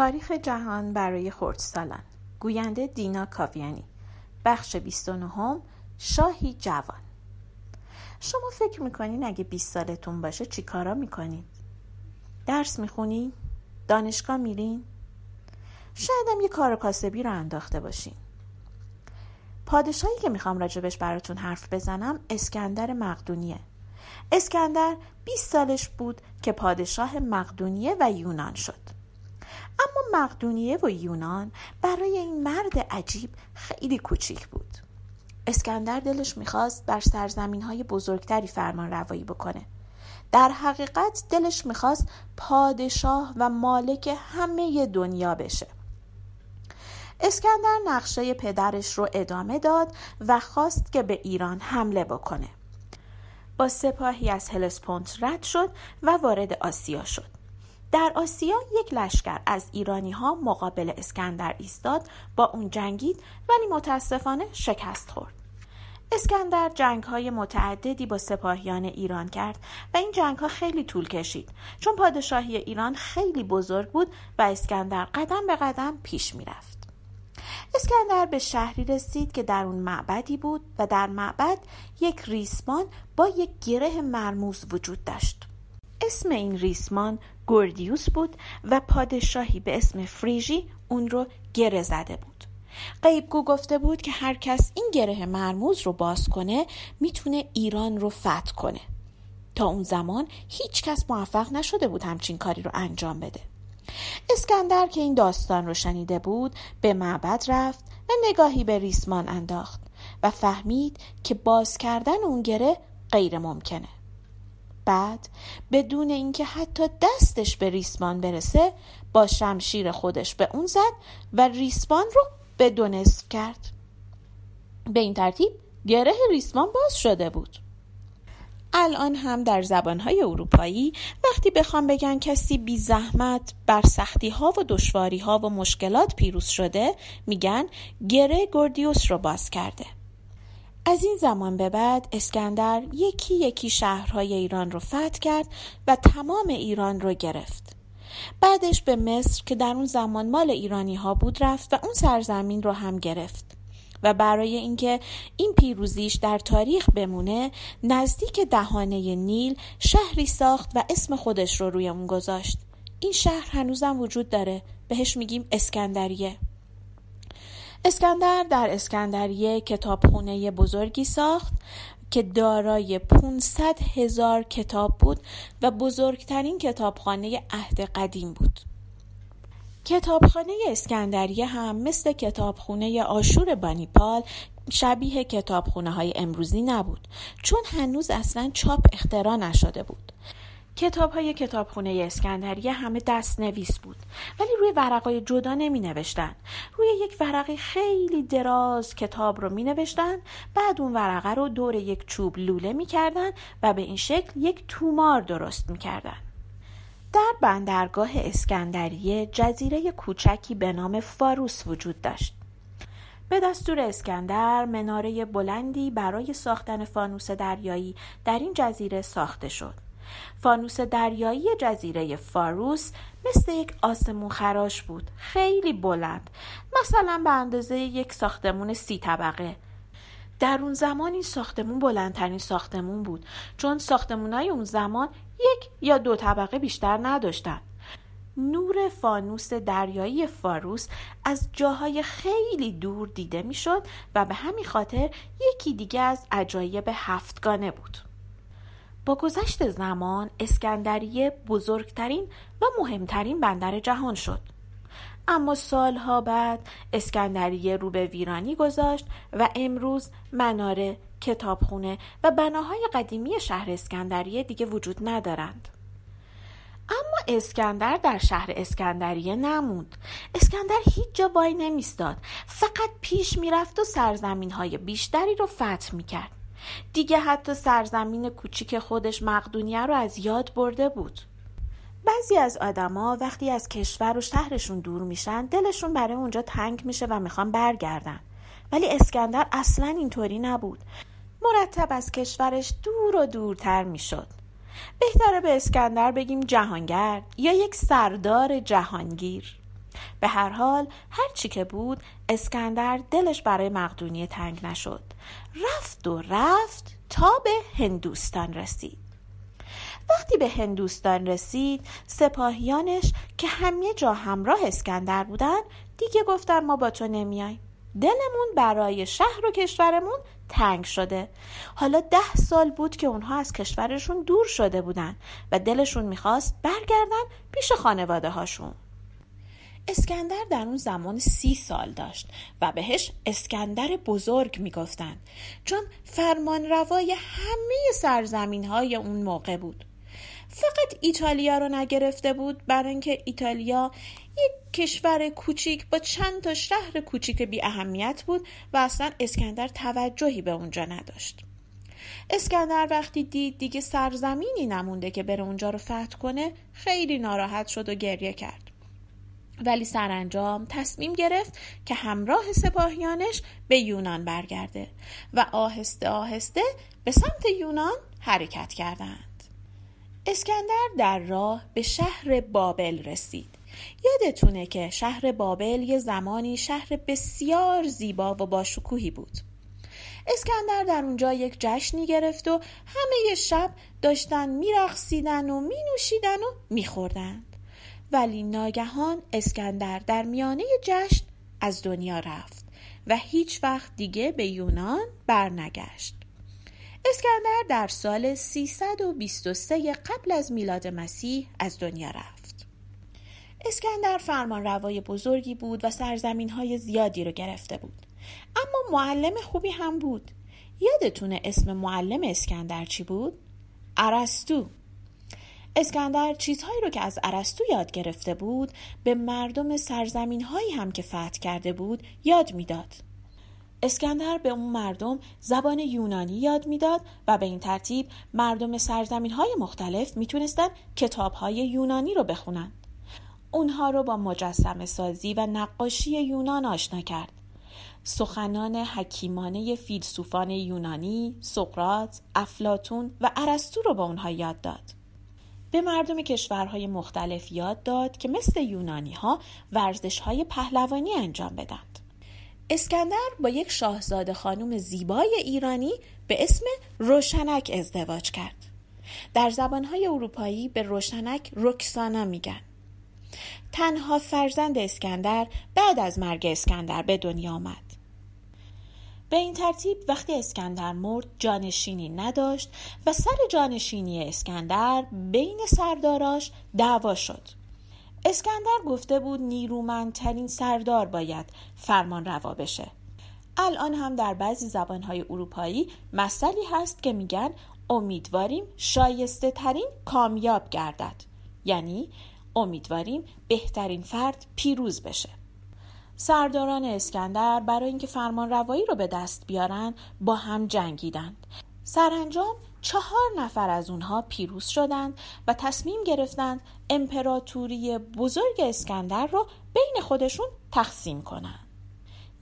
تاریخ جهان برای خردسالان، گوینده دینا کاویانی، بخش 29، شاهی جوان. شما فکر میکنین اگه 20 سالتون باشه چی کارا میکنین؟ درس میخونین؟ دانشگاه میرین؟ شاید هم یه کار کاسبی رو انداخته باشین. پادشاهی که میخوام راجبش براتون حرف بزنم اسکندر مقدونیه. اسکندر 20 سالش بود که پادشاه مقدونیه و یونان شد. اما مقدونیه و یونان برای این مرد عجیب خیلی کوچیک بود. اسکندر دلش میخواست بر سرزمین‌های بزرگتری فرمان روایی بکنه. در حقیقت دلش میخواست پادشاه و مالک همه دنیا بشه. اسکندر نقشه پدرش رو ادامه داد و خواست که به ایران حمله بکنه. با سپاهی از هلسپونت رد شد و وارد آسیا شد. در آسیا یک لشکر از ایرانی ها مقابل اسکندر ایستاد، با اون جنگید ولی متاسفانه شکست خورد. اسکندر جنگ های متعددی با سپاهیان ایران کرد و این جنگ ها خیلی طول کشید چون پادشاهی ایران خیلی بزرگ بود و اسکندر قدم به قدم پیش می رفت. اسکندر به شهری رسید که در اون معبدی بود و در معبد یک ریسمان با یک گره مرموز وجود داشت. اسم این ریسمان گوردیوس بود و پادشاهی به اسم فریجی اون رو گره زده بود. غیبگو گفته بود که هر کس این گره مرموز رو باز کنه میتونه ایران رو فتح کنه. تا اون زمان هیچ کس موفق نشده بود همچین کاری رو انجام بده. اسکندر که این داستان رو شنیده بود به معبد رفت و نگاهی به ریسمان انداخت و فهمید که باز کردن اون گره غیر ممکنه. بعد بدون اینکه حتی دستش به ریسمان برسه با شمشیر خودش به اون زد و ریسمان رو به دو نصف کرد. به این ترتیب گره ریسمان باز شده بود. الان هم در زبانهای اروپایی وقتی بخوام بگن کسی بی زحمت بر سختی‌ها و دشواری‌ها و مشکلات پیروز شده میگن گره گوردیوس رو باز کرده. از این زمان به بعد اسکندر یکی یکی شهرهای ایران رو فتح کرد و تمام ایران رو گرفت. بعدش به مصر که در اون زمان مال ایرانی ها بود رفت و اون سرزمین رو هم گرفت و برای اینکه این پیروزیش در تاریخ بمونه نزدیک دهانه نیل شهری ساخت و اسم خودش رو روی اون گذاشت. این شهر هنوزم وجود داره، بهش میگیم اسکندریه. اسکندر در اسکندریه کتابخونه بزرگی ساخت که دارای 500,000 کتاب بود و بزرگترین کتابخانه عهد قدیم بود. کتابخانه اسکندریه هم مثل کتابخونه آشور بانیپال شبیه کتابخونه‌های امروزی نبود چون هنوز اصلاً چاپ اختراع نشده بود. کتاب‌های کتابخونه اسکندریه همه دست نویس بود ولی روی ورقای جدا نمی نوشتن. روی یک ورقی خیلی دراز کتاب رو می نوشتن، بعد اون ورقه رو دور یک چوب لوله می کردن و به این شکل یک تومار درست می کردن. در بندرگاه اسکندریه جزیره کوچکی به نام فاروس وجود داشت. به دستور اسکندر مناره بلندی برای ساختن فانوس دریایی در این جزیره ساخته شد. فانوس دریایی جزیره فاروس مثل یک آسمون خراش بود، خیلی بلند، مثلا به اندازه یک ساختمون 30 طبقه. در اون زمان این ساختمون بلندترین ساختمون بود چون ساختمونای اون زمان 1 یا 2 طبقه بیشتر نداشتن. نور فانوس دریایی فاروس از جاهای خیلی دور دیده میشد و به همین خاطر یکی دیگه از عجایب 7 گانه بود. با گذشت زمان اسکندریه بزرگترین و مهمترین بندر جهان شد. اما سالها بعد اسکندریه رو به ویرانی گذاشت و امروز مناره، کتابخونه و بناهای قدیمی شهر اسکندریه دیگه وجود ندارند. اما اسکندر در شهر اسکندریه نموند. اسکندر هیچ جا وای نمیستاد، فقط پیش میرفت و سرزمین‌های بیشتری رو فتح میکرد. دیگه حتی سرزمین کوچیک خودش مقدونیه رو از یاد برده بود. بعضی از آدما وقتی از کشور و شهرشون دور میشن دلشون برای اونجا تنگ میشه و میخوان برگردن، ولی اسکندر اصلا اینطوری نبود. مرتب از کشورش دور و دورتر میشد. بهتره به اسکندر بگیم جهانگرد یا یک سردار جهانگیر. به هر حال هر چی که بود اسکندر دلش برای مقدونیه تنگ نشد. رفت و رفت تا به هندوستان رسید. وقتی به هندوستان رسید سپاهیانش که همه جا همراه اسکندر بودن دیگه گفتن ما با تو نمیاییم. دلمون برای شهر و کشورمون تنگ شده. حالا 10 سال بود که اونها از کشورشون دور شده بودن و دلشون میخواست برگردن پیش خانواده هاشون. اسکندر در اون زمان 30 سال داشت و بهش اسکندر بزرگ میگفتن، چون فرمانروای همه سرزمین های اون موقع بود. فقط ایتالیا رو نگرفته بود، برای اینکه ایتالیا یک کشور کوچیک با چند تا شهر کوچیک بی اهمیت بود و اصلا اسکندر توجهی به اونجا نداشت. اسکندر وقتی دید دیگه سرزمینی نمونده که بره اونجا رو فتح کنه خیلی ناراحت شد و گریه کرد، ولی سرانجام تصمیم گرفت که همراه سپاهیانش به یونان برگرده و آهسته آهسته به سمت یونان حرکت کردند. اسکندر در راه به شهر بابل رسید. یادتونه که شهر بابل یه زمانی شهر بسیار زیبا و باشکوهی بود. اسکندر در اونجا یک جشنی گرفت و همه شب داشتن میرقصیدن و مینوشیدن و میخوردن، ولی ناگهان اسکندر در میانه جشن از دنیا رفت و هیچ وقت دیگه به یونان برنگشت. اسکندر در سال 323 قبل از میلاد مسیح از دنیا رفت. اسکندر فرمانروای بزرگی بود و سرزمین‌های زیادی رو گرفته بود. اما معلم خوبی هم بود. یادتونه اسم معلم اسکندر چی بود؟ ارسطو. اسکندر چیزهایی رو که از ارسطو یاد گرفته بود به مردم سرزمین‌هایی هم که فتح کرده بود یاد میداد. اسکندر به اون مردم زبان یونانی یاد میداد و به این ترتیب مردم سرزمین‌های مختلف میتونستن کتاب‌های یونانی رو بخونن. اونها رو با مجسمه سازی و نقاشی یونان آشنا کرد. سخنان حکیمانه فیلسوفان یونانی، سقراط، افلاطون و ارسطو رو با اونها یاد داد. به مردم کشورهای مختلف یاد داد که مثل یونانی‌ها ورزش‌های پهلوانی انجام بدن. اسکندر با یک شاهزاده خانم زیبای ایرانی به اسم روشنک ازدواج کرد. در زبانهای اروپایی به روشنک رکسانا میگن. تنها فرزند اسکندر بعد از مرگ اسکندر به دنیا آمد. به این ترتیب وقتی اسکندر مرد جانشینی نداشت و سر جانشینی اسکندر بین سرداراش دعوا شد. اسکندر گفته بود نیرومندترین سردار باید فرمانروا بشه. الان هم در بعضی زبانهای اروپایی مثلی هست که میگن امیدواریم شایسته ترین کامیاب گردد، یعنی امیدواریم بهترین فرد پیروز بشه. سرداران اسکندر برای اینکه فرمانروایی رو به دست بیارن با هم جنگیدند. سرانجام 4 نفر از اونها پیروز شدند و تصمیم گرفتند امپراتوری بزرگ اسکندر رو بین خودشون تقسیم کنند.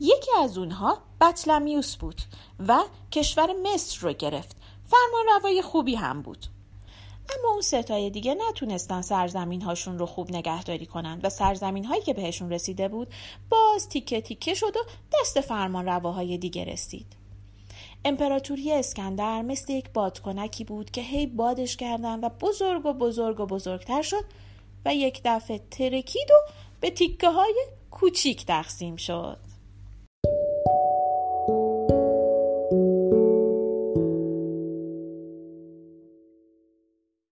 یکی از اونها بطلمیوس بود و کشور مصر رو گرفت. فرمانروای خوبی هم بود. اما اون 3 تای دیگه نتونستن سرزمین هاشون رو خوب نگهداری کنند و سرزمین هایی که بهشون رسیده بود باز تیکه تیکه شد و دست فرمانرواهای دیگه رسید. امپراتوری اسکندر مثل یک بادکنکی بود که هی بادش کردن و بزرگ و بزرگ و بزرگتر شد و یک دفعه ترکید و به تیکه های کوچیک تقسیم شد.